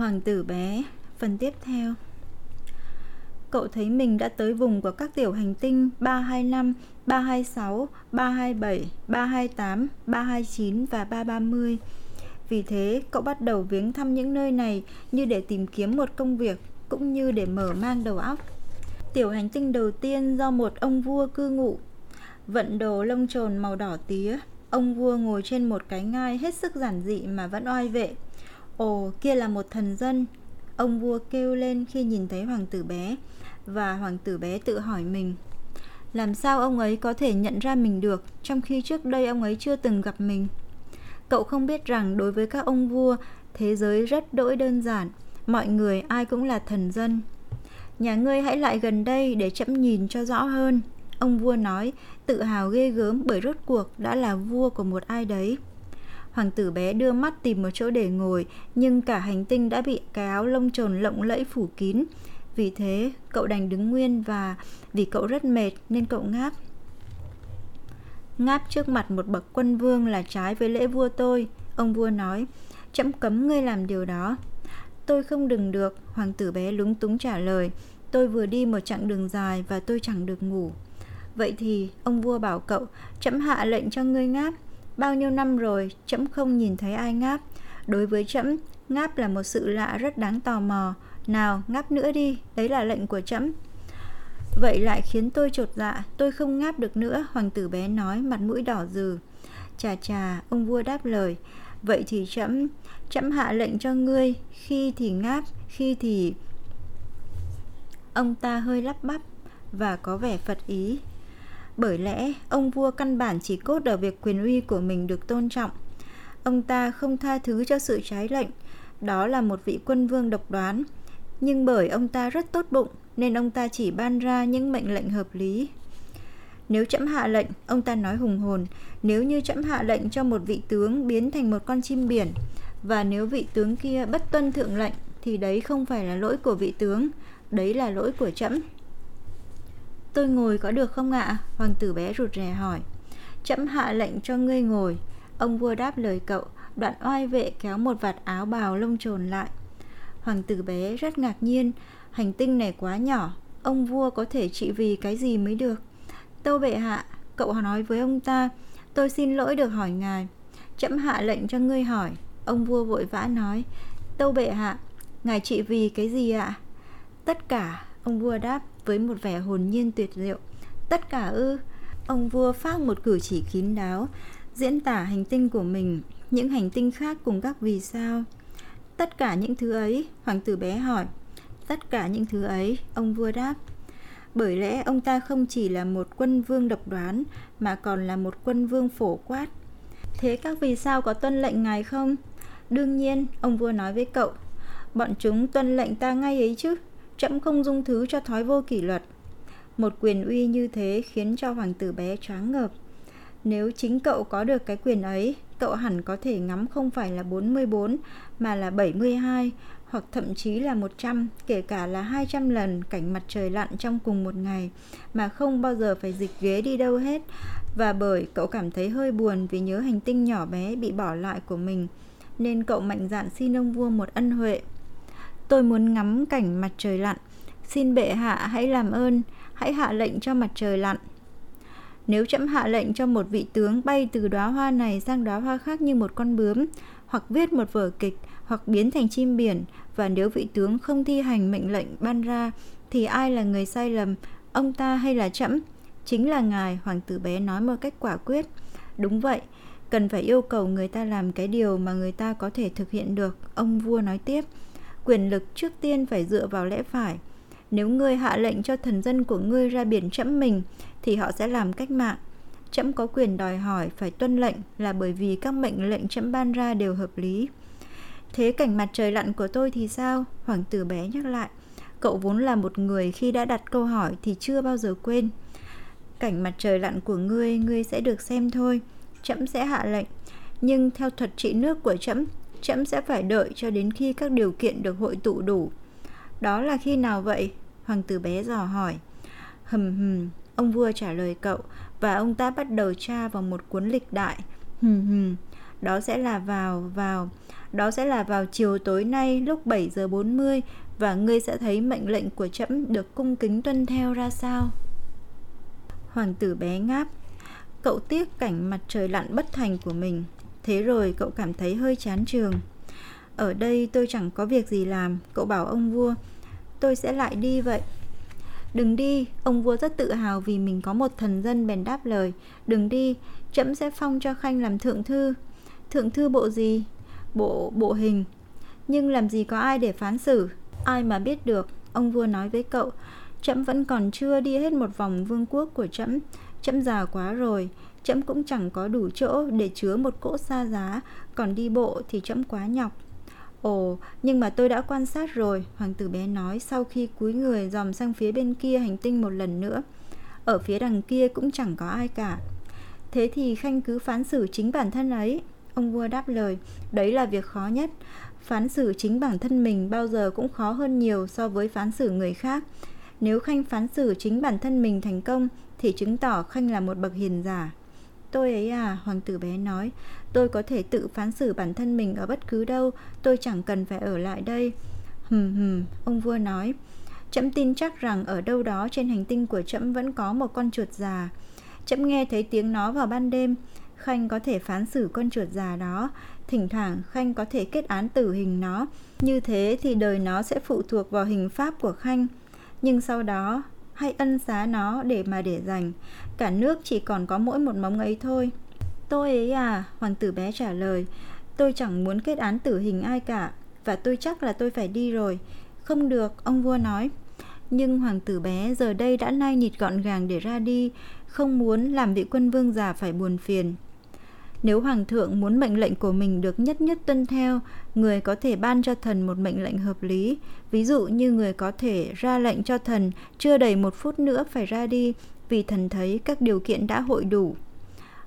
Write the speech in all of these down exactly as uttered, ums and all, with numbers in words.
Hoàng tử bé, phần tiếp theo. Cậu thấy mình đã tới vùng của các tiểu hành tinh ba hai lăm, ba hai sáu, ba hai bảy, ba hai tám, ba hai chín và ba ba mươi. Vì thế, cậu bắt đầu viếng thăm những nơi này như để tìm kiếm một công việc, cũng như để mở mang đầu óc. Tiểu hành tinh đầu tiên do một ông vua cư ngụ. Vận đồ lông chồn màu đỏ tía, ông vua ngồi trên một cái ngai hết sức giản dị mà vẫn oai vệ. Ồ, kia là một thần dân, ông vua kêu lên khi nhìn thấy hoàng tử bé. Và hoàng tử bé tự hỏi mình, làm sao ông ấy có thể nhận ra mình được, trong khi trước đây ông ấy chưa từng gặp mình. Cậu không biết rằng đối với các ông vua, thế giới rất đỗi đơn giản, mọi người ai cũng là thần dân. Nhà ngươi hãy lại gần đây để trẫm nhìn cho rõ hơn, ông vua nói, tự hào ghê gớm bởi rốt cuộc đã là vua của một ai đấy. Hoàng tử bé đưa mắt tìm một chỗ để ngồi, nhưng cả hành tinh đã bị cái áo lông chồn lộng lẫy phủ kín. Vì thế, cậu đành đứng nguyên và vì cậu rất mệt nên cậu ngáp. Ngáp trước mặt một bậc quân vương là trái với lễ vua tôi, ông vua nói, trẫm cấm ngươi làm điều đó. Tôi không đừng được, hoàng tử bé lúng túng trả lời, tôi vừa đi một chặng đường dài và tôi chẳng được ngủ. Vậy thì, ông vua bảo cậu, trẫm hạ lệnh cho ngươi ngáp. Bao nhiêu năm rồi, trẫm không nhìn thấy ai ngáp. Đối với trẫm, ngáp là một sự lạ rất đáng tò mò. Nào, ngáp nữa đi, đấy là lệnh của trẫm. Vậy lại khiến tôi chột dạ, tôi không ngáp được nữa, hoàng tử bé nói, mặt mũi đỏ rừ. Chà chà, ông vua đáp lời, vậy thì trẫm, trẫm hạ lệnh cho ngươi, khi thì ngáp, khi thì... Ông ta hơi lắp bắp và có vẻ phật ý. Bởi lẽ, ông vua căn bản chỉ cốt ở việc quyền uy của mình được tôn trọng. Ông ta không tha thứ cho sự trái lệnh, đó là một vị quân vương độc đoán. Nhưng bởi ông ta rất tốt bụng, nên ông ta chỉ ban ra những mệnh lệnh hợp lý. Nếu trẫm hạ lệnh, ông ta nói hùng hồn, nếu như trẫm hạ lệnh cho một vị tướng biến thành một con chim biển, và nếu vị tướng kia bất tuân thượng lệnh, thì đấy không phải là lỗi của vị tướng, đấy là lỗi của trẫm. Tôi ngồi có được không ạ? Hoàng tử bé rụt rè hỏi. Trẫm hạ lệnh cho ngươi ngồi, ông vua đáp lời cậu, đoạn oai vệ kéo một vạt áo bào lông chồn lại. Hoàng tử bé rất ngạc nhiên, hành tinh này quá nhỏ, ông vua có thể trị vì cái gì mới được. Tâu bệ hạ, cậu nói với ông ta, tôi xin lỗi được hỏi ngài. Trẫm hạ lệnh cho ngươi hỏi, ông vua vội vã nói. Tâu bệ hạ, ngài trị vì cái gì ạ? Tất cả, ông vua đáp với một vẻ hồn nhiên tuyệt diệu. Tất cả ư? Ông vua phát một cử chỉ kín đáo, diễn tả hành tinh của mình, những hành tinh khác cùng các vì sao. Tất cả những thứ ấy, hoàng tử bé hỏi. Tất cả những thứ ấy, ông vua đáp. Bởi lẽ ông ta không chỉ là một quân vương độc đoán, mà còn là một quân vương phổ quát. Thế các vì sao có tuân lệnh ngài không? Đương nhiên, ông vua nói với cậu. Bọn chúng tuân lệnh ta ngay ấy chứ. Trẫm không dung thứ cho thói vô kỷ luật. Một quyền uy như thế khiến cho hoàng tử bé choáng ngợp. Nếu chính cậu có được cái quyền ấy, cậu hẳn có thể ngắm không phải là bốn mươi bốn mà là bảy mươi hai, hoặc thậm chí là một trăm, kể cả là hai trăm lần cảnh mặt trời lặn trong cùng một ngày, mà không bao giờ phải dịch ghế đi đâu hết. Và bởi cậu cảm thấy hơi buồn vì nhớ hành tinh nhỏ bé bị bỏ lại của mình, nên cậu mạnh dạn xin ông vua một ân huệ. Tôi muốn ngắm cảnh mặt trời lặn, xin bệ hạ hãy làm ơn, hãy hạ lệnh cho mặt trời lặn. Nếu trẫm hạ lệnh cho một vị tướng bay từ đóa hoa này sang đóa hoa khác như một con bướm, hoặc viết một vở kịch, hoặc biến thành chim biển, và nếu vị tướng không thi hành mệnh lệnh ban ra, thì ai là người sai lầm, ông ta hay là trẫm? Chính là ngài, hoàng tử bé nói một cách quả quyết. Đúng vậy, cần phải yêu cầu người ta làm cái điều mà người ta có thể thực hiện được, ông vua nói tiếp. Quyền lực trước tiên phải dựa vào lẽ phải. Nếu ngươi hạ lệnh cho thần dân của ngươi ra biển trẫm mình, thì họ sẽ làm cách mạng. Trẫm có quyền đòi hỏi phải tuân lệnh là bởi vì các mệnh lệnh trẫm ban ra đều hợp lý. Thế cảnh mặt trời lặn của tôi thì sao? Hoàng tử bé nhắc lại. Cậu vốn là một người khi đã đặt câu hỏi thì chưa bao giờ quên. Cảnh mặt trời lặn của ngươi, ngươi sẽ được xem thôi. Trẫm sẽ hạ lệnh. Nhưng theo thuật trị nước của trẫm, trẫm sẽ phải đợi cho đến khi các điều kiện được hội tụ đủ. Đó là khi nào vậy? Hoàng tử bé dò hỏi. Hừm hừm, ông vua trả lời cậu, và ông ta bắt đầu tra vào một cuốn lịch đại. Hừm hừm, Đó sẽ là vào vào đó sẽ là vào chiều tối nay lúc bảy giờ bốn mươi, và ngươi sẽ thấy mệnh lệnh của trẫm được cung kính tuân theo ra sao. Hoàng tử bé ngáp. Cậu tiếc cảnh mặt trời lặn bất thành của mình. Thế rồi cậu cảm thấy hơi chán trường. Ở đây tôi chẳng có việc gì làm. Cậu bảo ông vua, tôi sẽ lại đi vậy. Đừng đi, ông vua rất tự hào vì mình có một thần dân, bèn đáp lời. Đừng đi, trẫm sẽ phong cho khanh làm thượng thư. Thượng thư bộ gì? Bộ bộ hình. Nhưng làm gì có ai để phán xử? Ai mà biết được, ông vua nói với cậu. Trẫm vẫn còn chưa đi hết một vòng vương quốc của trẫm. Trẫm già quá rồi, trẫm cũng chẳng có đủ chỗ để chứa một cỗ xa giá, còn đi bộ thì trẫm quá nhọc. Ồ, nhưng mà tôi đã quan sát rồi, hoàng tử bé nói sau khi cúi người dòm sang phía bên kia hành tinh một lần nữa. Ở phía đằng kia cũng chẳng có ai cả. Thế thì khanh cứ phán xử chính bản thân ấy. Ông vua đáp lời, đấy là việc khó nhất. Phán xử chính bản thân mình bao giờ cũng khó hơn nhiều so với phán xử người khác. Nếu khanh phán xử chính bản thân mình thành công thì chứng tỏ khanh là một bậc hiền giả. Tôi ấy à, hoàng tử bé nói, tôi có thể tự phán xử bản thân mình ở bất cứ đâu, tôi chẳng cần phải ở lại đây. Hừm hừm, ông vua nói, trẫm tin chắc rằng ở đâu đó trên hành tinh của trẫm vẫn có một con chuột già. Trẫm nghe thấy tiếng nó vào ban đêm, khanh có thể phán xử con chuột già đó, thỉnh thoảng khanh có thể kết án tử hình nó, như thế thì đời nó sẽ phụ thuộc vào hình pháp của khanh. Nhưng sau đó, hãy ân xá nó để mà để dành. Cả nước chỉ còn có mỗi một móng ấy thôi. Tôi ấy à, hoàng tử bé trả lời, tôi chẳng muốn kết án tử hình ai cả, và tôi chắc là tôi phải đi rồi. Không được, ông vua nói. Nhưng hoàng tử bé giờ đây đã nai nhịt gọn gàng để ra đi, không muốn làm vị quân vương già phải buồn phiền. Nếu hoàng thượng muốn mệnh lệnh của mình được nhất nhất tuân theo, người có thể ban cho thần một mệnh lệnh hợp lý. Ví dụ như người có thể ra lệnh cho thần chưa đầy một phút nữa phải ra đi, vì thần thấy các điều kiện đã hội đủ.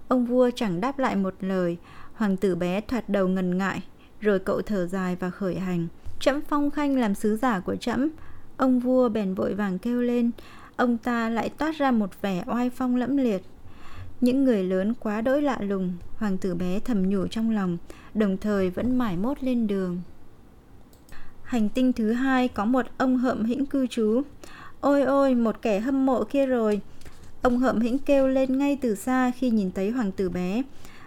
Ông vua chẳng đáp lại một lời. Hoàng tử bé thoạt đầu ngần ngại, rồi cậu thở dài và khởi hành. Trẫm phong khanh làm sứ giả của trẫm. Ông vua bèn vội vàng kêu lên. Ông ta lại toát ra một vẻ oai phong lẫm liệt. Những người lớn quá đỗi lạ lùng, hoàng tử bé thầm nhủ trong lòng, đồng thời vẫn mải mốt lên đường. Hành tinh thứ hai có một ông hợm hĩnh cư trú. Ôi ôi, một kẻ hâm mộ kia rồi! Ông hợm hĩnh kêu lên ngay từ xa khi nhìn thấy hoàng tử bé.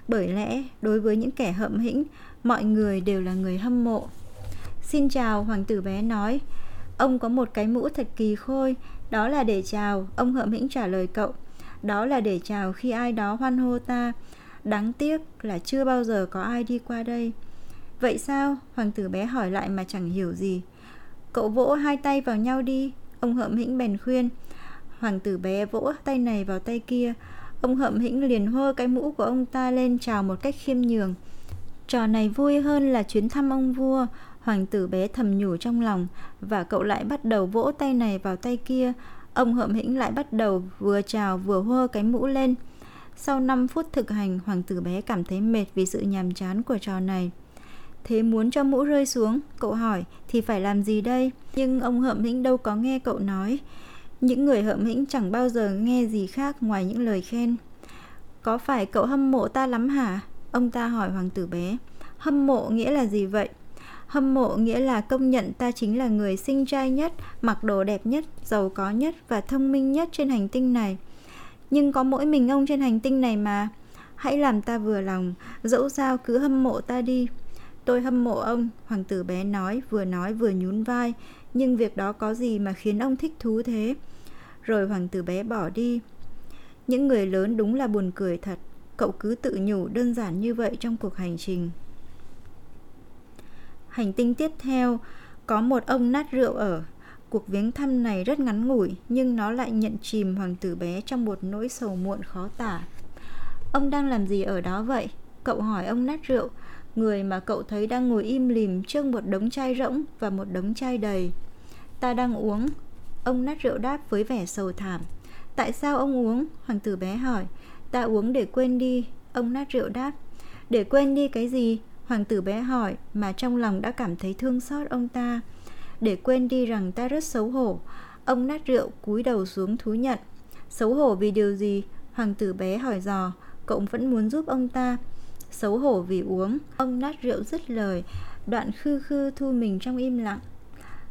Bởi lẽ, đối với những kẻ hợm hĩnh, mọi người đều là người hâm mộ. Xin chào, hoàng tử bé nói. Ông có một cái mũ thật kỳ khôi. Đó là để chào, ông hợm hĩnh trả lời cậu. Đó là để chào khi ai đó hoan hô ta. Đáng tiếc là chưa bao giờ có ai đi qua đây. Vậy sao? Hoàng tử bé hỏi lại mà chẳng hiểu gì. Cậu vỗ hai tay vào nhau đi, ông hợm hĩnh bèn khuyên. Hoàng tử bé vỗ tay này vào tay kia. Ông hợm hĩnh liền hơ cái mũ của ông ta lên chào một cách khiêm nhường. Trò này vui hơn là chuyến thăm ông vua, hoàng tử bé thầm nhủ trong lòng. Và cậu lại bắt đầu vỗ tay này vào tay kia. Ông hợm hĩnh lại bắt đầu vừa chào vừa hơ cái mũ lên. Sau năm phút thực hành, hoàng tử bé cảm thấy mệt vì sự nhàm chán của trò này. Thế muốn cho mũ rơi xuống, cậu hỏi, thì phải làm gì đây? Nhưng ông hợm hĩnh đâu có nghe cậu nói. Những người hợm hĩnh chẳng bao giờ nghe gì khác ngoài những lời khen. Có phải cậu hâm mộ ta lắm hả? Ông ta hỏi hoàng tử bé. Hâm mộ nghĩa là gì vậy? Hâm mộ nghĩa là công nhận ta chính là người xinh trai nhất, mặc đồ đẹp nhất, giàu có nhất và thông minh nhất trên hành tinh này. Nhưng có mỗi mình ông trên hành tinh này mà. Hãy làm ta vừa lòng, dẫu sao cứ hâm mộ ta đi. Tôi hâm mộ ông, hoàng tử bé nói, vừa nói vừa nhún vai. Nhưng việc đó có gì mà khiến ông thích thú thế? Rồi hoàng tử bé bỏ đi. Những người lớn đúng là buồn cười thật. Cậu cứ tự nhủ đơn giản như vậy trong cuộc hành trình. Hành tinh tiếp theo có một ông nát rượu ở. Cuộc viếng thăm này rất ngắn ngủi, nhưng nó lại nhận chìm hoàng tử bé trong một nỗi sầu muộn khó tả. Ông đang làm gì ở đó vậy? Cậu hỏi ông nát rượu, người mà cậu thấy đang ngồi im lìm trước một đống chai rỗng và một đống chai đầy. Ta đang uống, ông nát rượu đáp với vẻ sầu thảm. Tại sao ông uống? Hoàng tử bé hỏi. Ta uống để quên đi, ông nát rượu đáp. Để quên đi cái gì? Hoàng tử bé hỏi mà trong lòng đã cảm thấy thương xót ông ta. Để quên đi rằng ta rất xấu hổ, ông nát rượu cúi đầu xuống thú nhận. Xấu hổ vì điều gì? Hoàng tử bé hỏi dò, cậu vẫn muốn giúp ông ta. xấu hổ vì uống. Ông nát rượu dứt lời, đoạn khư khư thu mình trong im lặng.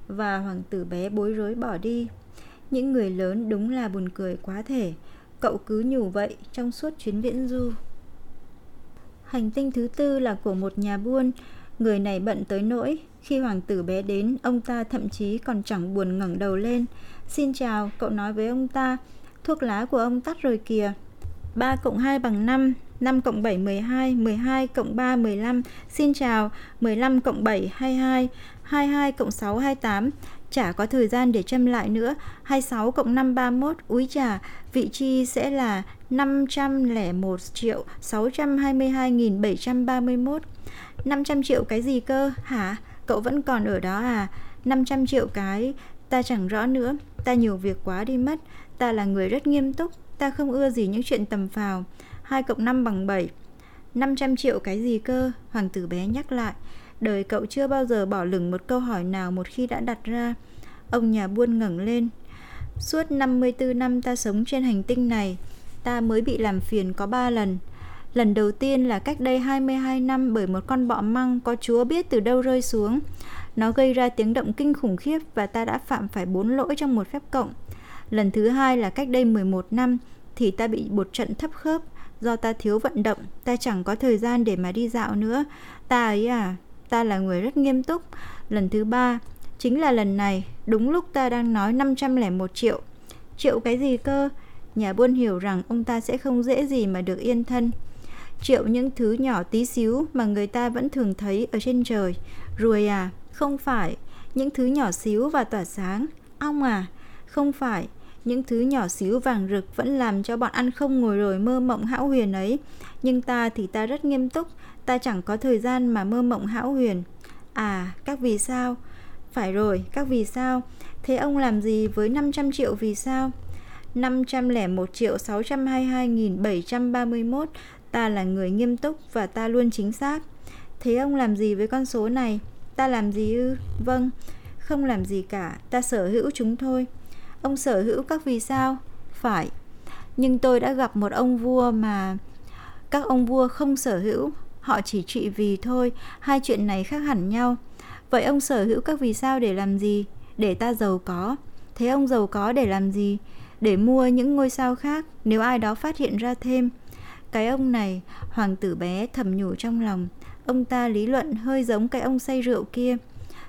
Và hoàng tử bé bối rối bỏ đi. Những người lớn đúng là buồn cười quá thể. Cậu cứ nhủ vậy trong suốt chuyến viễn du. Hành tinh thứ tư là của một nhà buôn. Người này bận tới nỗi khi hoàng tử bé đến, ông ta thậm chí còn chẳng buồn ngẩng đầu lên. "Xin chào," cậu nói với ông ta, "thuốc lá của ông tắt rồi kìa." ba cộng hai bằng năm, năm cộng bảy, mười hai, mười hai cộng ba, mười lăm, "Xin chào," mười lăm cộng bảy, hai mươi hai, hai mươi hai cộng sáu, hai mươi tám, "Chả có thời gian để châm lại nữa," hai mươi sáu cộng năm, ba mươi mốt, "Úi chà, vị chi sẽ là năm trăm lẻ một triệu sáu trăm hai mươi hai nghìn bảy trăm ba mươi mốt. năm trăm triệu cái gì cơ, hả? Cậu vẫn còn ở đó à? năm trăm triệu cái, ta chẳng rõ nữa, ta nhiều việc quá đi mất, ta là người rất nghiêm túc, ta không ưa gì những chuyện tầm phào. hai cộng năm bằng bảy. năm trăm triệu cái gì cơ, hoàng tử bé nhắc lại. Đời cậu chưa bao giờ bỏ lửng một câu hỏi nào một khi đã đặt ra. Ông nhà buôn ngẩng lên. Suốt năm mươi tư năm ta sống trên hành tinh này, ta mới bị làm phiền có ba lần. Lần đầu tiên là cách đây hai mươi hai năm bởi một con bọ măng có chúa biết từ đâu rơi xuống. Nó gây ra tiếng động kinh khủng khiếp và ta đã phạm phải bốn lỗi trong một phép cộng. Lần thứ hai là cách đây mười một năm thì ta bị bột trận thấp khớp. Do ta thiếu vận động, ta chẳng có thời gian để mà đi dạo nữa. Ta ấy à, ta là người rất nghiêm túc. Lần thứ ba, chính là lần này, đúng lúc ta đang nói năm trăm lẻ một triệu. Triệu cái gì cơ? Nhà buôn hiểu rằng ông ta sẽ không dễ gì mà được yên thân. Triệu những thứ nhỏ tí xíu mà người ta vẫn thường thấy ở trên trời. Ruồi à? Không phải. Những thứ nhỏ xíu và tỏa sáng. Ong à? Không phải. Những thứ nhỏ xíu vàng rực vẫn làm cho bọn ăn không ngồi rồi mơ mộng hão huyền ấy. Nhưng ta thì ta rất nghiêm túc. Ta chẳng có thời gian mà mơ mộng hão huyền. À, các vì sao? Phải rồi, các vì sao? Thế ông làm gì với năm trăm triệu vì sao? năm trăm lẻ một triệu sáu trăm hai mươi hai nghìn bảy trăm ba mươi mốt. Ta là người nghiêm túc và ta luôn chính xác. Thế ông làm gì với con số này? Ta làm gì ư? Vâng, không làm gì cả. Ta sở hữu chúng thôi. Ông sở hữu các vì sao? Phải. Nhưng tôi đã gặp một ông vua mà các ông vua không sở hữu. Họ chỉ trị vì thôi. Hai chuyện này khác hẳn nhau. Vậy ông sở hữu các vì sao để làm gì? Để ta giàu có. Thế ông giàu có để làm gì? Để mua những ngôi sao khác nếu ai đó phát hiện ra thêm. Cái ông này, hoàng tử bé thầm nhủ trong lòng. Ông ta lý luận hơi giống cái ông say rượu kia.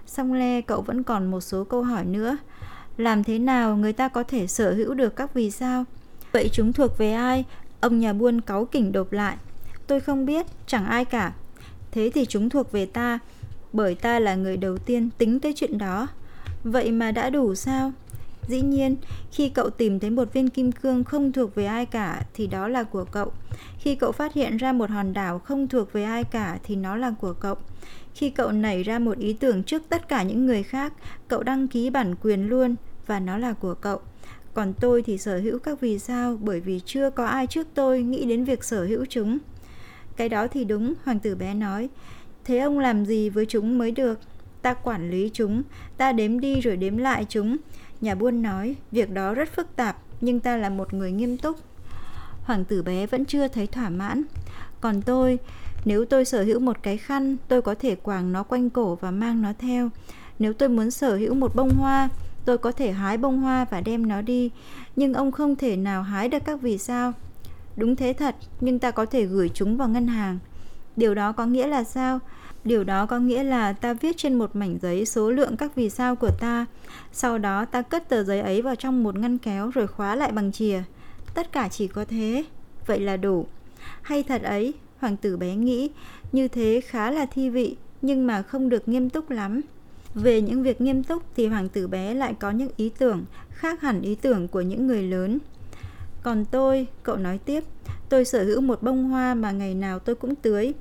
Song le cậu vẫn còn một số câu hỏi nữa. Làm thế nào người ta có thể sở hữu được các vì sao? Vậy chúng thuộc về ai? Ông nhà buôn cáu kỉnh đột lại. Tôi không biết, chẳng ai cả. Thế thì chúng thuộc về ta, bởi ta là người đầu tiên tính tới chuyện đó. Vậy mà đã đủ sao? Dĩ nhiên, khi cậu tìm thấy một viên kim cương không thuộc về ai cả thì đó là của cậu. Khi cậu phát hiện ra một hòn đảo không thuộc về ai cả thì nó là của cậu. Khi cậu nảy ra một ý tưởng trước tất cả những người khác, cậu đăng ký bản quyền luôn và nó là của cậu. Còn tôi thì sở hữu các vì sao bởi vì chưa có ai trước tôi nghĩ đến việc sở hữu chúng. Cái đó thì đúng, hoàng tử bé nói. Thế ông làm gì với chúng mới được? Ta quản lý chúng, ta đếm đi rồi đếm lại chúng. Nhà buôn nói, việc đó rất phức tạp, nhưng ta là một người nghiêm túc. Hoàng tử bé vẫn chưa thấy thỏa mãn. Còn tôi, nếu tôi sở hữu một cái khăn, tôi có thể quàng nó quanh cổ và mang nó theo. Nếu tôi muốn sở hữu một bông hoa, tôi có thể hái bông hoa và đem nó đi. Nhưng ông không thể nào hái được các vì sao. Đúng thế thật, nhưng ta có thể gửi chúng vào ngân hàng. Điều đó có nghĩa là sao? Điều đó có nghĩa là ta viết trên một mảnh giấy số lượng các vì sao của ta. Sau đó ta cất tờ giấy ấy vào trong một ngăn kéo rồi khóa lại bằng chìa. Tất cả chỉ có thế. Vậy là đủ. Hay thật ấy, hoàng tử bé nghĩ. Như thế khá là thi vị, nhưng mà không được nghiêm túc lắm. Về những việc nghiêm túc thì hoàng tử bé lại có những ý tưởng khác hẳn ý tưởng của những người lớn. Còn tôi, cậu nói tiếp, tôi sở hữu một bông hoa mà ngày nào tôi cũng tưới.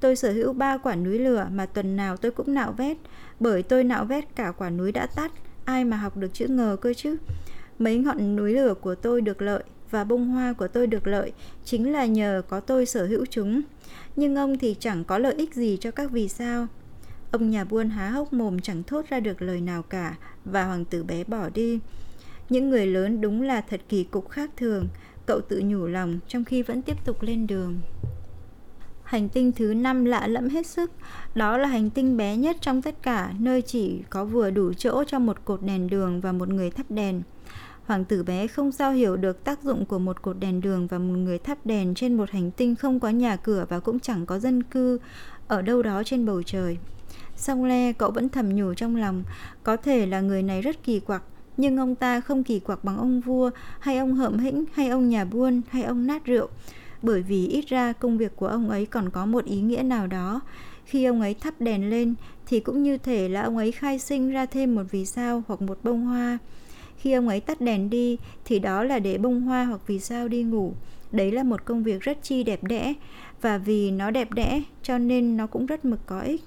Tôi sở hữu ba quả núi lửa mà tuần nào tôi cũng nạo vét. Bởi tôi nạo vét cả quả núi đã tắt. Ai mà học được chữ ngờ cơ chứ. Mấy ngọn núi lửa của tôi được lợi và bông hoa của tôi được lợi chính là nhờ có tôi sở hữu chúng. Nhưng ông thì chẳng có lợi ích gì cho các vì sao. Ông nhà buôn há hốc mồm chẳng thốt ra được lời nào cả. Và hoàng tử bé bỏ đi. Những người lớn đúng là thật kỳ cục khác thường. Cậu tự nhủ lòng trong khi vẫn tiếp tục lên đường. Hành tinh thứ năm lạ lẫm hết sức. Đó là hành tinh bé nhất trong tất cả, nơi chỉ có vừa đủ chỗ cho một cột đèn đường và một người thắp đèn. Hoàng tử bé không sao hiểu được tác dụng của một cột đèn đường và một người thắp đèn trên một hành tinh không có nhà cửa và cũng chẳng có dân cư, ở đâu đó trên bầu trời. Song le, cậu vẫn thầm nhủ trong lòng, có thể là người này rất kỳ quặc, nhưng ông ta không kỳ quặc bằng ông vua, hay ông hợm hĩnh, hay ông nhà buôn, hay ông nát rượu. Bởi vì ít ra công việc của ông ấy còn có một ý nghĩa nào đó. Khi ông ấy thắp đèn lên thì cũng như thể là ông ấy khai sinh ra thêm một vì sao hoặc một bông hoa. Khi ông ấy tắt đèn đi thì đó là để bông hoa hoặc vì sao đi ngủ. Đấy là một công việc rất chi đẹp đẽ, và vì nó đẹp đẽ cho nên nó cũng rất mực có ích.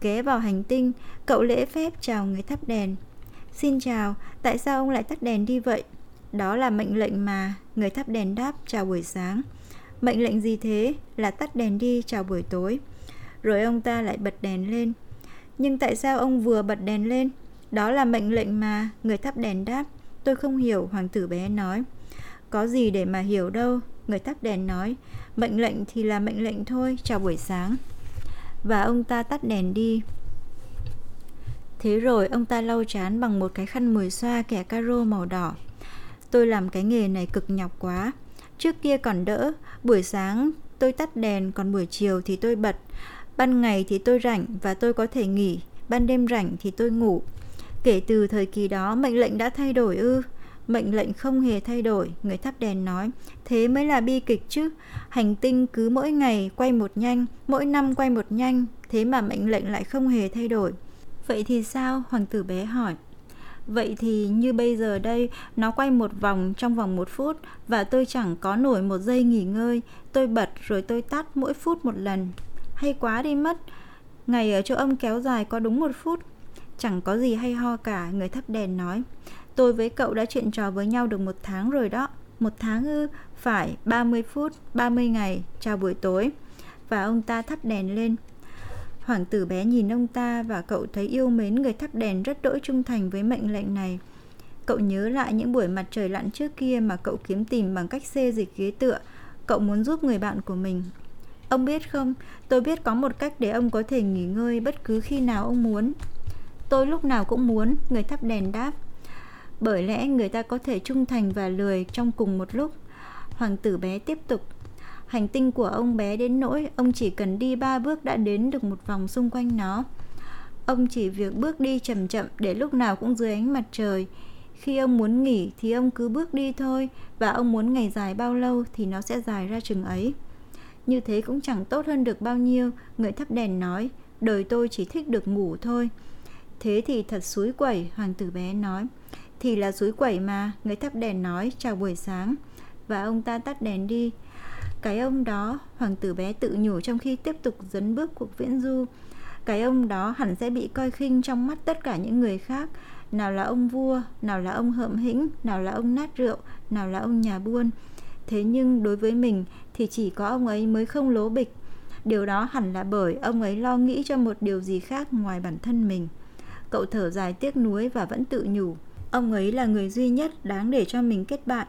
Ghé vào hành tinh, cậu lễ phép chào người thắp đèn. Xin chào, tại sao ông lại tắt đèn đi vậy? Đó là mệnh lệnh mà, người thắp đèn đáp, chào buổi sáng. Mệnh lệnh gì thế? Là tắt đèn đi, chào buổi tối. Rồi ông ta lại bật đèn lên. Nhưng tại sao ông vừa bật đèn lên? Đó là mệnh lệnh mà, người thắp đèn đáp. Tôi không hiểu, hoàng tử bé nói. Có gì để mà hiểu đâu, người thắp đèn nói. Mệnh lệnh thì là mệnh lệnh thôi, chào buổi sáng. Và ông ta tắt đèn đi. Thế rồi ông ta lau trán bằng một cái khăn mùi xoa kẻ caro màu đỏ. Tôi làm cái nghề này cực nhọc quá. Trước kia còn đỡ, buổi sáng tôi tắt đèn, còn buổi chiều thì tôi bật. Ban ngày thì tôi rảnh và tôi có thể nghỉ, ban đêm rảnh thì tôi ngủ. Kể từ thời kỳ đó, mệnh lệnh đã thay đổi ư? Mệnh lệnh không hề thay đổi, người thắp đèn nói. Thế mới là bi kịch chứ. Hành tinh cứ mỗi ngày quay một nhanh, mỗi năm quay một nhanh, thế mà mệnh lệnh lại không hề thay đổi. Vậy thì sao? Hoàng tử bé hỏi. Vậy thì như bây giờ đây, nó quay một vòng trong vòng một phút và tôi chẳng có nổi một giây nghỉ ngơi. Tôi bật rồi tôi tắt mỗi phút một lần. Hay quá đi mất. Ngày ở chỗ ông kéo dài có đúng một phút. Chẳng có gì hay ho cả, người thắp đèn nói. Tôi với cậu đã chuyện trò với nhau được một tháng rồi đó. Một tháng ư? Phải, ba mươi phút, ba mươi ngày, chào buổi tối. Và ông ta thắp đèn lên. Hoàng tử bé nhìn ông ta và cậu thấy yêu mến người thắp đèn rất đỗi trung thành với mệnh lệnh này. Cậu nhớ lại những buổi mặt trời lặn trước kia mà cậu kiếm tìm bằng cách xê dịch ghế tựa. Cậu muốn giúp người bạn của mình. Ông biết không, tôi biết có một cách để ông có thể nghỉ ngơi bất cứ khi nào ông muốn. Tôi lúc nào cũng muốn, người thắp đèn đáp. Bởi lẽ người ta có thể trung thành và lười trong cùng một lúc. Hoàng tử bé tiếp tục. Hành tinh của ông bé đến nỗi ông chỉ cần đi ba bước đã đến được một vòng xung quanh nó. Ông chỉ việc bước đi chậm chậm để lúc nào cũng dưới ánh mặt trời. Khi ông muốn nghỉ thì ông cứ bước đi thôi, và ông muốn ngày dài bao lâu thì nó sẽ dài ra chừng ấy. Như thế cũng chẳng tốt hơn được bao nhiêu, người thắp đèn nói. Đời tôi chỉ thích được ngủ thôi. Thế thì thật suối quẩy, hoàng tử bé nói. Thì là suối quẩy mà, người thắp đèn nói, chào buổi sáng. Và ông ta tắt đèn đi. Cái ông đó, hoàng tử bé tự nhủ trong khi tiếp tục dấn bước cuộc viễn du. Cái ông đó hẳn sẽ bị coi khinh trong mắt tất cả những người khác. Nào là ông vua, nào là ông hợm hĩnh, nào là ông nát rượu, nào là ông nhà buôn. Thế nhưng đối với mình thì chỉ có ông ấy mới không lố bịch. Điều đó hẳn là bởi ông ấy lo nghĩ cho một điều gì khác ngoài bản thân mình. Cậu thở dài tiếc nuối và vẫn tự nhủ. Ông ấy là người duy nhất đáng để cho mình kết bạn.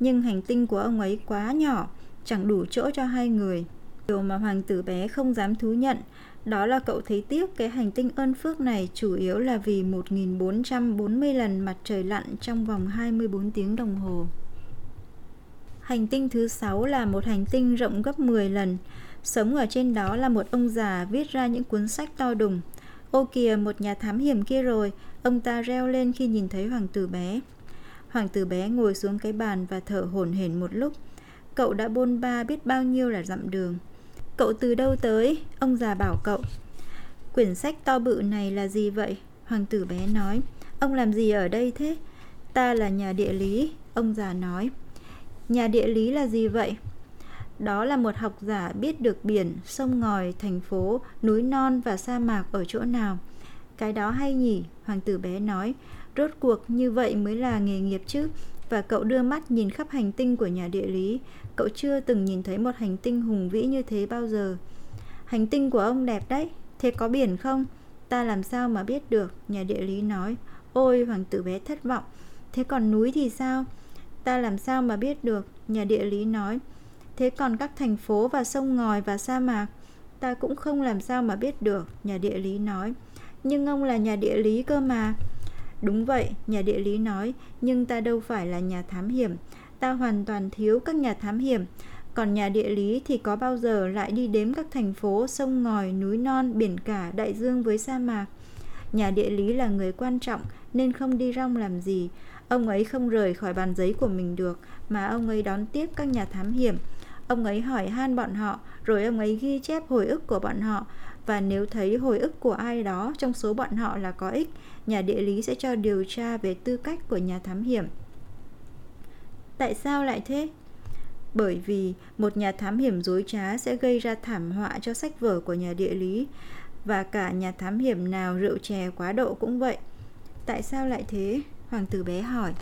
Nhưng hành tinh của ông ấy quá nhỏ, chẳng đủ chỗ cho hai người. Điều mà hoàng tử bé không dám thú nhận, đó là cậu thấy tiếc cái hành tinh ơn phước này chủ yếu là vì một nghìn bốn trăm bốn mươi lần mặt trời lặn trong vòng hai mươi bốn tiếng đồng hồ. Hành tinh thứ sáu là một hành tinh rộng gấp mười lần. Sống ở trên đó là một ông già viết ra những cuốn sách to đùng. Ô kìa, một nhà thám hiểm kia rồi, ông ta reo lên khi nhìn thấy hoàng tử bé. Hoàng tử bé ngồi xuống cái bàn và thở hổn hển một lúc. Cậu đã bôn ba biết bao nhiêu là dặm đường. Cậu từ đâu tới? Ông già bảo cậu. Quyển sách to bự này là gì vậy? Hoàng tử bé nói. Ông làm gì ở đây thế? Ta là nhà địa lý, ông già nói. Nhà địa lý là gì vậy? Đó là một học giả biết được biển, sông ngòi, thành phố, núi non và sa mạc ở chỗ nào. Cái đó hay nhỉ, hoàng tử bé nói. Rốt cuộc như vậy mới là nghề nghiệp chứ. Và cậu đưa mắt nhìn khắp hành tinh của nhà địa lý. Cậu chưa từng nhìn thấy một hành tinh hùng vĩ như thế bao giờ. Hành tinh của ông đẹp đấy. Thế có biển không? Ta làm sao mà biết được, nhà địa lý nói. Ôi, hoàng tử bé thất vọng. Thế còn núi thì sao? Ta làm sao mà biết được, nhà địa lý nói. Thế còn các thành phố và sông ngòi và sa mạc, ta cũng không làm sao mà biết được, nhà địa lý nói. Nhưng ông là nhà địa lý cơ mà. Đúng vậy, nhà địa lý nói, nhưng ta đâu phải là nhà thám hiểm. Ta hoàn toàn thiếu các nhà thám hiểm. Còn nhà địa lý thì có bao giờ lại đi đếm các thành phố, sông ngòi, núi non, biển cả, đại dương với sa mạc. Nhà địa lý là người quan trọng nên không đi rong làm gì. Ông ấy không rời khỏi bàn giấy của mình được, mà ông ấy đón tiếp các nhà thám hiểm. Ông ấy hỏi han bọn họ, rồi ông ấy ghi chép hồi ức của bọn họ. Và nếu thấy hồi ức của ai đó trong số bọn họ là có ích, nhà địa lý sẽ cho điều tra về tư cách của nhà thám hiểm. Tại sao lại thế? Bởi vì một nhà thám hiểm dối trá sẽ gây ra thảm họa cho sách vở của nhà địa lý. Và cả nhà thám hiểm nào rượu chè quá độ cũng vậy. Tại sao lại thế? Hoàng tử bé hỏi.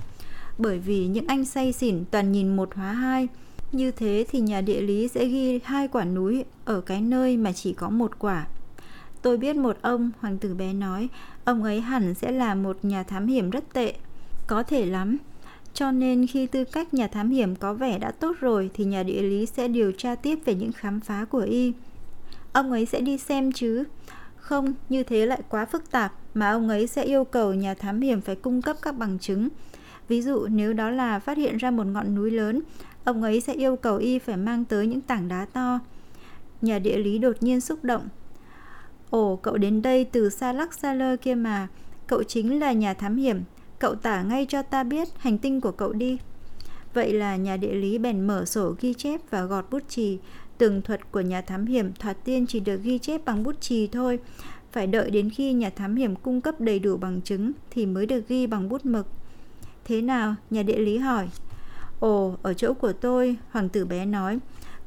Bởi vì những anh say xỉn toàn nhìn một hóa hai. Như thế thì nhà địa lý sẽ ghi hai quả núi ở cái nơi mà chỉ có một quả. Tôi biết một ông, hoàng tử bé nói, ông ấy hẳn sẽ là một nhà thám hiểm rất tệ. Có thể lắm. Cho nên khi tư cách nhà thám hiểm có vẻ đã tốt rồi thì nhà địa lý sẽ điều tra tiếp về những khám phá của y. Ông ấy sẽ đi xem chứ. Không, như thế lại quá phức tạp, mà ông ấy sẽ yêu cầu nhà thám hiểm phải cung cấp các bằng chứng. Ví dụ nếu đó là phát hiện ra một ngọn núi lớn, ông ấy sẽ yêu cầu y phải mang tới những tảng đá to. Nhà địa lý đột nhiên xúc động. Ồ, cậu đến đây từ xa lắc xa lơ kia mà. Cậu chính là nhà thám hiểm. Cậu tả ngay cho ta biết hành tinh của cậu đi. Vậy là nhà địa lý bèn mở sổ ghi chép và gọt bút chì. Tường thuật của nhà thám hiểm thoạt tiên chỉ được ghi chép bằng bút chì thôi. Phải đợi đến khi nhà thám hiểm cung cấp đầy đủ bằng chứng thì mới được ghi bằng bút mực. Thế nào? Nhà địa lý hỏi. Ồ, ở chỗ của tôi, hoàng tử bé nói,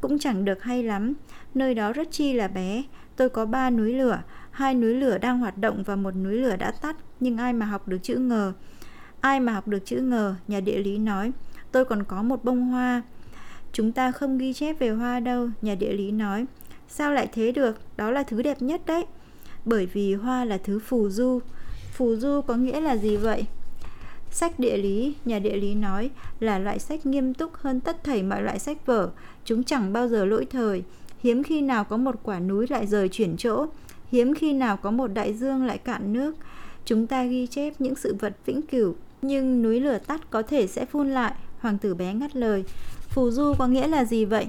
cũng chẳng được hay lắm. Nơi đó rất chi là bé. Tôi có ba núi lửa, hai núi lửa đang hoạt động và một núi lửa đã tắt. Nhưng ai mà học được chữ ngờ? Ai mà học được chữ ngờ? Nhà địa lý nói. Tôi còn có một bông hoa. Chúng ta không ghi chép về hoa đâu, nhà địa lý nói. Sao lại thế được? Đó là thứ đẹp nhất đấy. Bởi vì hoa là thứ phù du. Phù du có nghĩa là gì vậy? Sách địa lý, nhà địa lý nói, là loại sách nghiêm túc hơn tất thảy mọi loại sách vở. Chúng chẳng bao giờ lỗi thời. Hiếm khi nào có một quả núi lại rời chuyển chỗ. Hiếm khi nào có một đại dương lại cạn nước. Chúng ta ghi chép những sự vật vĩnh cửu. Nhưng núi lửa tắt có thể sẽ phun lại, hoàng tử bé ngắt lời. Phù du có nghĩa là gì vậy?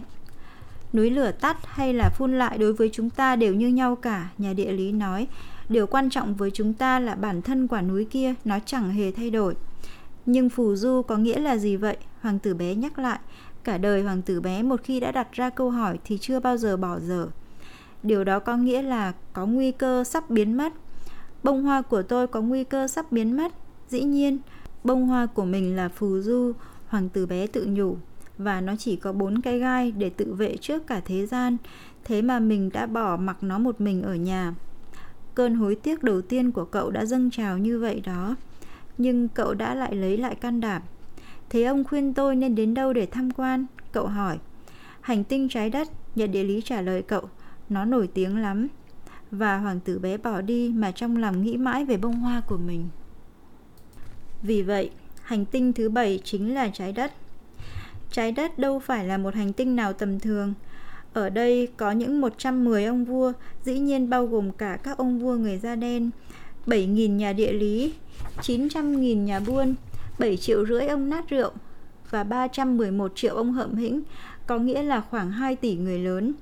Núi lửa tắt hay là phun lại đối với chúng ta đều như nhau cả, nhà địa lý nói. Điều quan trọng với chúng ta là bản thân quả núi kia, nó chẳng hề thay đổi. Nhưng phù du có nghĩa là gì vậy? Hoàng tử bé nhắc lại. Cả đời hoàng tử bé một khi đã đặt ra câu hỏi thì chưa bao giờ bỏ dở. Điều đó có nghĩa là có nguy cơ sắp biến mất. Bông hoa của tôi có nguy cơ sắp biến mất. Dĩ nhiên, bông hoa của mình là phù du, hoàng tử bé tự nhủ. Và nó chỉ có bốn cái gai để tự vệ trước cả thế gian. Thế mà mình đã bỏ mặc nó một mình ở nhà. Cơn hối tiếc đầu tiên của cậu đã dâng trào như vậy đó. Nhưng cậu đã lại lấy lại can đảm. Thế ông khuyên tôi nên đến đâu để tham quan? Cậu hỏi. Hành tinh trái đất, nhà địa lý trả lời cậu. Nó nổi tiếng lắm. Và hoàng tử bé bỏ đi mà trong lòng nghĩ mãi về bông hoa của mình. Vì vậy, hành tinh thứ bảy chính là trái đất. Trái đất đâu phải là một hành tinh nào tầm thường. Ở đây có những một trăm mười ông vua, dĩ nhiên bao gồm cả các ông vua người da đen, bảy nghìn nhà địa lý, chín trăm nghìn nhà buôn, bảy triệu rưỡi ông nát rượu và ba trăm mười một triệu ông hợm hĩnh, có nghĩa là khoảng hai tỷ người lớn.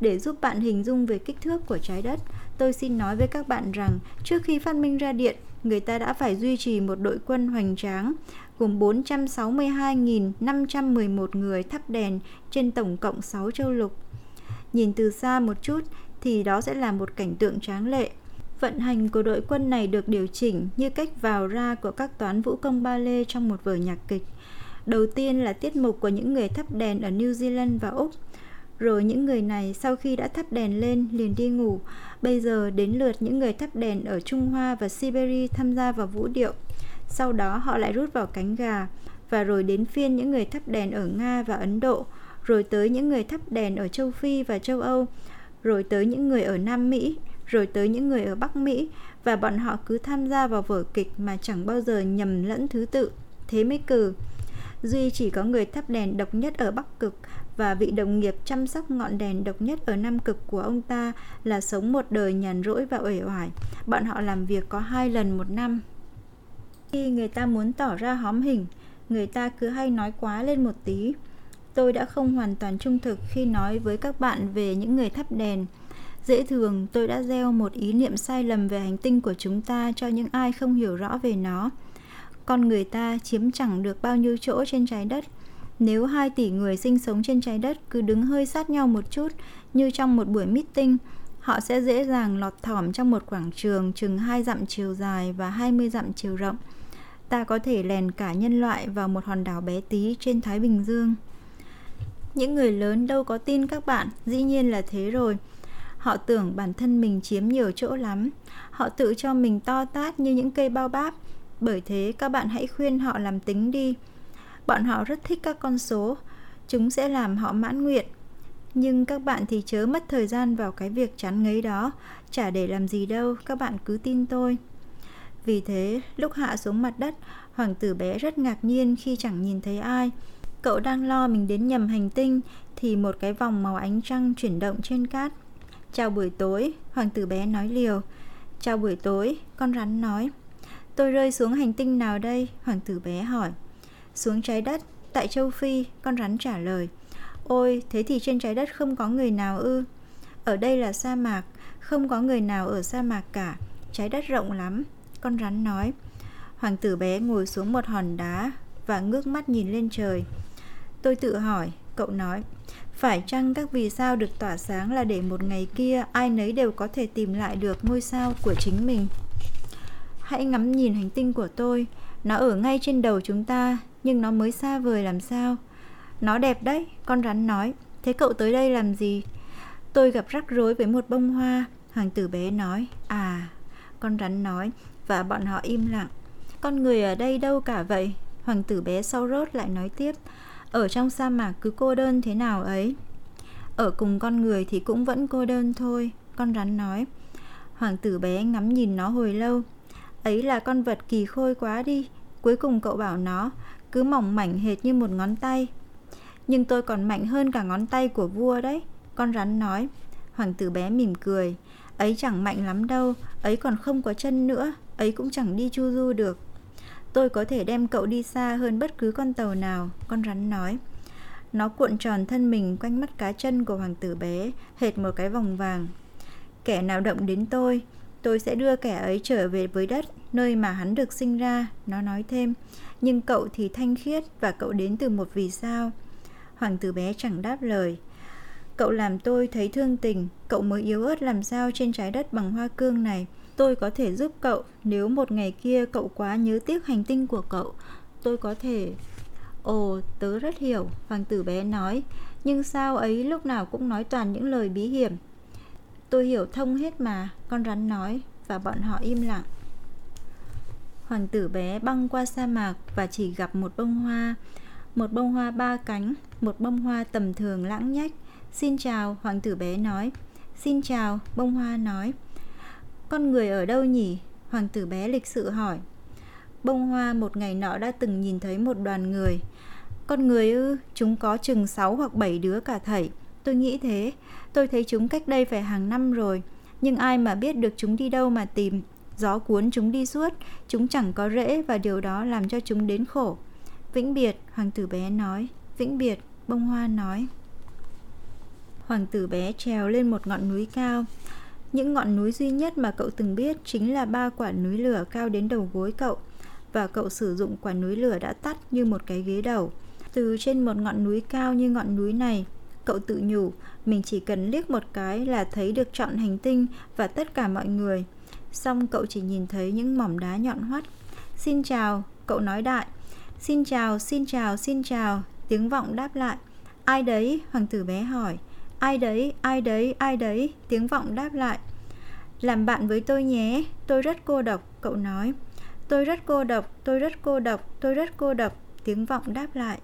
Để giúp bạn hình dung về kích thước của trái đất, tôi xin nói với các bạn rằng trước khi phát minh ra điện, người ta đã phải duy trì một đội quân hoành tráng, gồm bốn trăm sáu mươi hai nghìn năm trăm mười một người thắp đèn trên tổng cộng sáu châu lục. Nhìn từ xa một chút thì đó sẽ là một cảnh tượng tráng lệ. Vận hành của đội quân này được điều chỉnh như cách vào ra của các toán vũ công ba lê trong một vở nhạc kịch. Đầu tiên là tiết mục của những người thắp đèn ở New Zealand và Úc. Rồi những người này sau khi đã thắp đèn lên liền đi ngủ. Bây giờ đến lượt những người thắp đèn ở Trung Hoa và Siberia tham gia vào vũ điệu. Sau đó họ lại rút vào cánh gà. Và rồi đến phiên những người thắp đèn ở Nga và Ấn Độ. Rồi tới những người thắp đèn ở Châu Phi và Châu Âu. Rồi tới những người ở Nam Mỹ. Rồi tới những người ở Bắc Mỹ. Và bọn họ cứ tham gia vào vở kịch mà chẳng bao giờ nhầm lẫn thứ tự. Thế mới cừ. duy chỉ có người thắp đèn độc nhất ở Bắc Cực và vị đồng nghiệp chăm sóc ngọn đèn độc nhất ở Nam Cực của ông ta là sống một đời nhàn rỗi và uể oải. Bọn họ làm việc có hai lần một năm. Khi người ta muốn tỏ ra hóm hỉnh, người ta cứ hay nói quá lên một tí. Tôi đã không hoàn toàn trung thực khi nói với các bạn về những người thắp đèn. Dễ thường, tôi đã gieo một ý niệm sai lầm về hành tinh của chúng ta cho những ai không hiểu rõ về nó. Con người ta chiếm chẳng được bao nhiêu chỗ trên trái đất. Nếu hai tỷ người sinh sống trên trái đất cứ đứng hơi sát nhau một chút, như trong một buổi meeting, họ sẽ dễ dàng lọt thỏm trong một quảng trường chừng hai dặm chiều dài và hai mươi dặm chiều rộng. Ta có thể lèn cả nhân loại vào một hòn đảo bé tí trên Thái Bình Dương. Những người lớn đâu có tin các bạn, dĩ nhiên là thế rồi. Họ tưởng bản thân mình chiếm nhiều chỗ lắm. Họ tự cho mình to tát như những cây bao báp. Bởi thế các bạn hãy khuyên họ làm tính đi. Bọn họ rất thích các con số. Chúng sẽ làm họ mãn nguyện. Nhưng các bạn thì chớ mất thời gian vào cái việc chán ngấy đó. Chả để làm gì đâu, các bạn cứ tin tôi. Vì thế, lúc hạ xuống mặt đất, Hoàng tử bé rất ngạc nhiên khi chẳng nhìn thấy ai. Cậu đang lo mình đến nhầm hành tinh thì một cái vòng màu ánh trăng chuyển động trên cát. Chào buổi tối, Hoàng tử bé nói liều. Chào buổi tối, con rắn nói. Tôi rơi xuống hành tinh nào đây? Hoàng tử bé hỏi. Xuống trái đất, tại Châu Phi, con rắn trả lời. Ôi, thế thì trên trái đất không có người nào ư? Ở đây là sa mạc, không có người nào ở sa mạc cả. Trái đất rộng lắm, con rắn nói. Hoàng tử bé ngồi xuống một hòn đá và ngước mắt nhìn lên trời. Tôi tự hỏi, cậu nói, phải chăng các vì sao được tỏa sáng là để một ngày kia ai nấy đều có thể tìm lại được ngôi sao của chính mình? Hãy ngắm nhìn hành tinh của tôi. Nó ở ngay trên đầu chúng ta, nhưng nó mới xa vời làm sao? Nó đẹp đấy, con rắn nói. Thế cậu tới đây làm gì? Tôi gặp rắc rối với một bông hoa, Hoàng tử bé nói. À, con rắn nói, và bọn họ im lặng. Con người ở đây đâu cả vậy? Hoàng tử bé sau rốt lại nói tiếp. Ở trong sa mạc cứ cô đơn thế nào ấy. Ở cùng con người thì cũng vẫn cô đơn thôi, con rắn nói. Hoàng tử bé ngắm nhìn nó hồi lâu. Ấy là con vật kỳ khôi quá đi. Cuối cùng cậu bảo nó, cứ mỏng mảnh hệt như một ngón tay. Nhưng tôi còn mạnh hơn cả ngón tay của vua đấy, con rắn nói. Hoàng tử bé mỉm cười. Ấy chẳng mạnh lắm đâu, ấy còn không có chân nữa, ấy cũng chẳng đi chu du được. Tôi có thể đem cậu đi xa hơn bất cứ con tàu nào, con rắn nói. Nó cuộn tròn thân mình quanh mắt cá chân của Hoàng tử bé, hệt một cái vòng vàng. Kẻ nào động đến tôi, tôi sẽ đưa kẻ ấy trở về với đất, nơi mà hắn được sinh ra, nó nói thêm. Nhưng cậu thì thanh khiết và cậu đến từ một vì sao. Hoàng tử bé chẳng đáp lời. Cậu làm tôi thấy thương tình, cậu mới yếu ớt làm sao trên trái đất bằng hoa cương này. Tôi có thể giúp cậu, nếu một ngày kia cậu quá nhớ tiếc hành tinh của cậu. Tôi có thể... Ồ, tớ rất hiểu, Hoàng tử bé nói. Nhưng sao ấy lúc nào cũng nói toàn những lời bí hiểm. Tôi hiểu thông hết mà, con rắn nói, và bọn họ im lặng. Hoàng tử bé băng qua sa mạc và chỉ gặp một bông hoa. Một bông hoa ba cánh, một bông hoa tầm thường lãng nhách. Xin chào, Hoàng tử bé nói. Xin chào, bông hoa nói. Con người ở đâu nhỉ? Hoàng tử bé lịch sự hỏi. Bông hoa một ngày nọ đã từng nhìn thấy một đoàn người. Con người ư? Chúng có chừng sáu hoặc bảy đứa cả thảy. Tôi nghĩ thế. Tôi thấy chúng cách đây phải hàng năm rồi. Nhưng ai mà biết được chúng đi đâu mà tìm. Gió cuốn chúng đi suốt. Chúng chẳng có rễ và điều đó làm cho chúng đến khổ. Vĩnh biệt, Hoàng tử bé nói. Vĩnh biệt, bông hoa nói. Hoàng tử bé trèo lên một ngọn núi cao. Những ngọn núi duy nhất mà cậu từng biết chính là ba quả núi lửa cao đến đầu gối cậu, và cậu sử dụng quả núi lửa đã tắt như một cái ghế đầu. Từ trên một ngọn núi cao như ngọn núi này, cậu tự nhủ, mình chỉ cần liếc một cái là thấy được trọn hành tinh và tất cả mọi người. Xong cậu chỉ nhìn thấy những mỏm đá nhọn hoắt. Xin chào, cậu nói đại. Xin chào, xin chào, xin chào, tiếng vọng đáp lại. Ai đấy? Hoàng tử bé hỏi. Ai đấy, ai đấy, ai đấy, tiếng vọng đáp lại. Làm bạn với tôi nhé, tôi rất cô độc, cậu nói. Tôi rất cô độc, tôi rất cô độc, tôi rất cô độc, tiếng vọng đáp lại.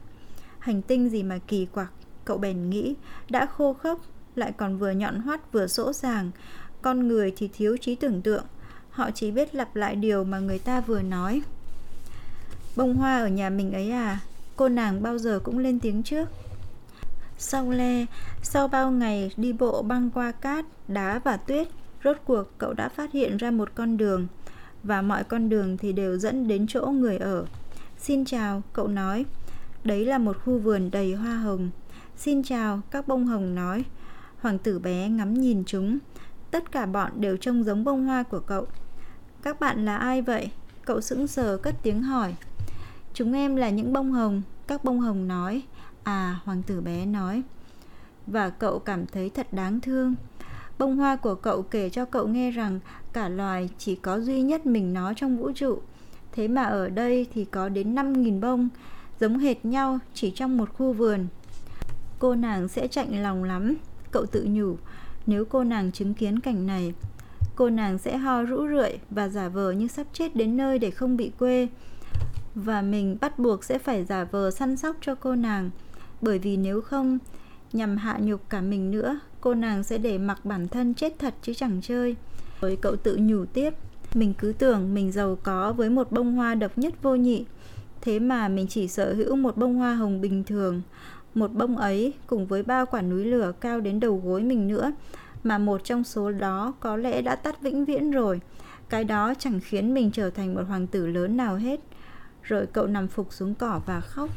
Hành tinh gì mà kỳ quặc, cậu bèn nghĩ, đã khô khốc, lại còn vừa nhọn hoắt vừa sỗ sàng. Con người thì thiếu trí tưởng tượng, họ chỉ biết lặp lại điều mà người ta vừa nói. Bông hoa ở nhà mình ấy à, cô nàng bao giờ cũng lên tiếng trước. Sau le, sau bao ngày đi bộ băng qua cát, đá và tuyết, rốt cuộc cậu đã phát hiện ra một con đường, và mọi con đường thì đều dẫn đến chỗ người ở. Xin chào, cậu nói. Đấy là một khu vườn đầy hoa hồng. Xin chào, các bông hồng nói. Hoàng tử bé ngắm nhìn chúng. Tất cả bọn đều trông giống bông hoa của cậu. Các bạn là ai vậy? Cậu sững sờ cất tiếng hỏi. Chúng em là những bông hồng, các bông hồng nói. À, hoàng tử bé nói. Và cậu cảm thấy thật đáng thương. Bông hoa của cậu kể cho cậu nghe rằng cả loài chỉ có duy nhất mình nó trong vũ trụ. Thế mà ở đây thì có đến năm nghìn bông, giống hệt nhau chỉ trong một khu vườn. Cô nàng sẽ chạnh lòng lắm, cậu tự nhủ, nếu cô nàng chứng kiến cảnh này. Cô nàng sẽ ho rũ rượi và giả vờ như sắp chết đến nơi để không bị quê. Và mình bắt buộc sẽ phải giả vờ săn sóc cho cô nàng, bởi vì nếu không, nhằm hạ nhục cả mình nữa, cô nàng sẽ để mặc bản thân chết thật chứ chẳng chơi. Rồi cậu tự nhủ tiếp, mình cứ tưởng mình giàu có với một bông hoa độc nhất vô nhị, thế mà mình chỉ sở hữu một bông hoa hồng bình thường. Một bông ấy cùng với ba quả núi lửa cao đến đầu gối mình nữa, mà một trong số đó có lẽ đã tắt vĩnh viễn rồi. Cái đó chẳng khiến mình trở thành một hoàng tử lớn nào hết. Rồi cậu nằm phục xuống cỏ và khóc.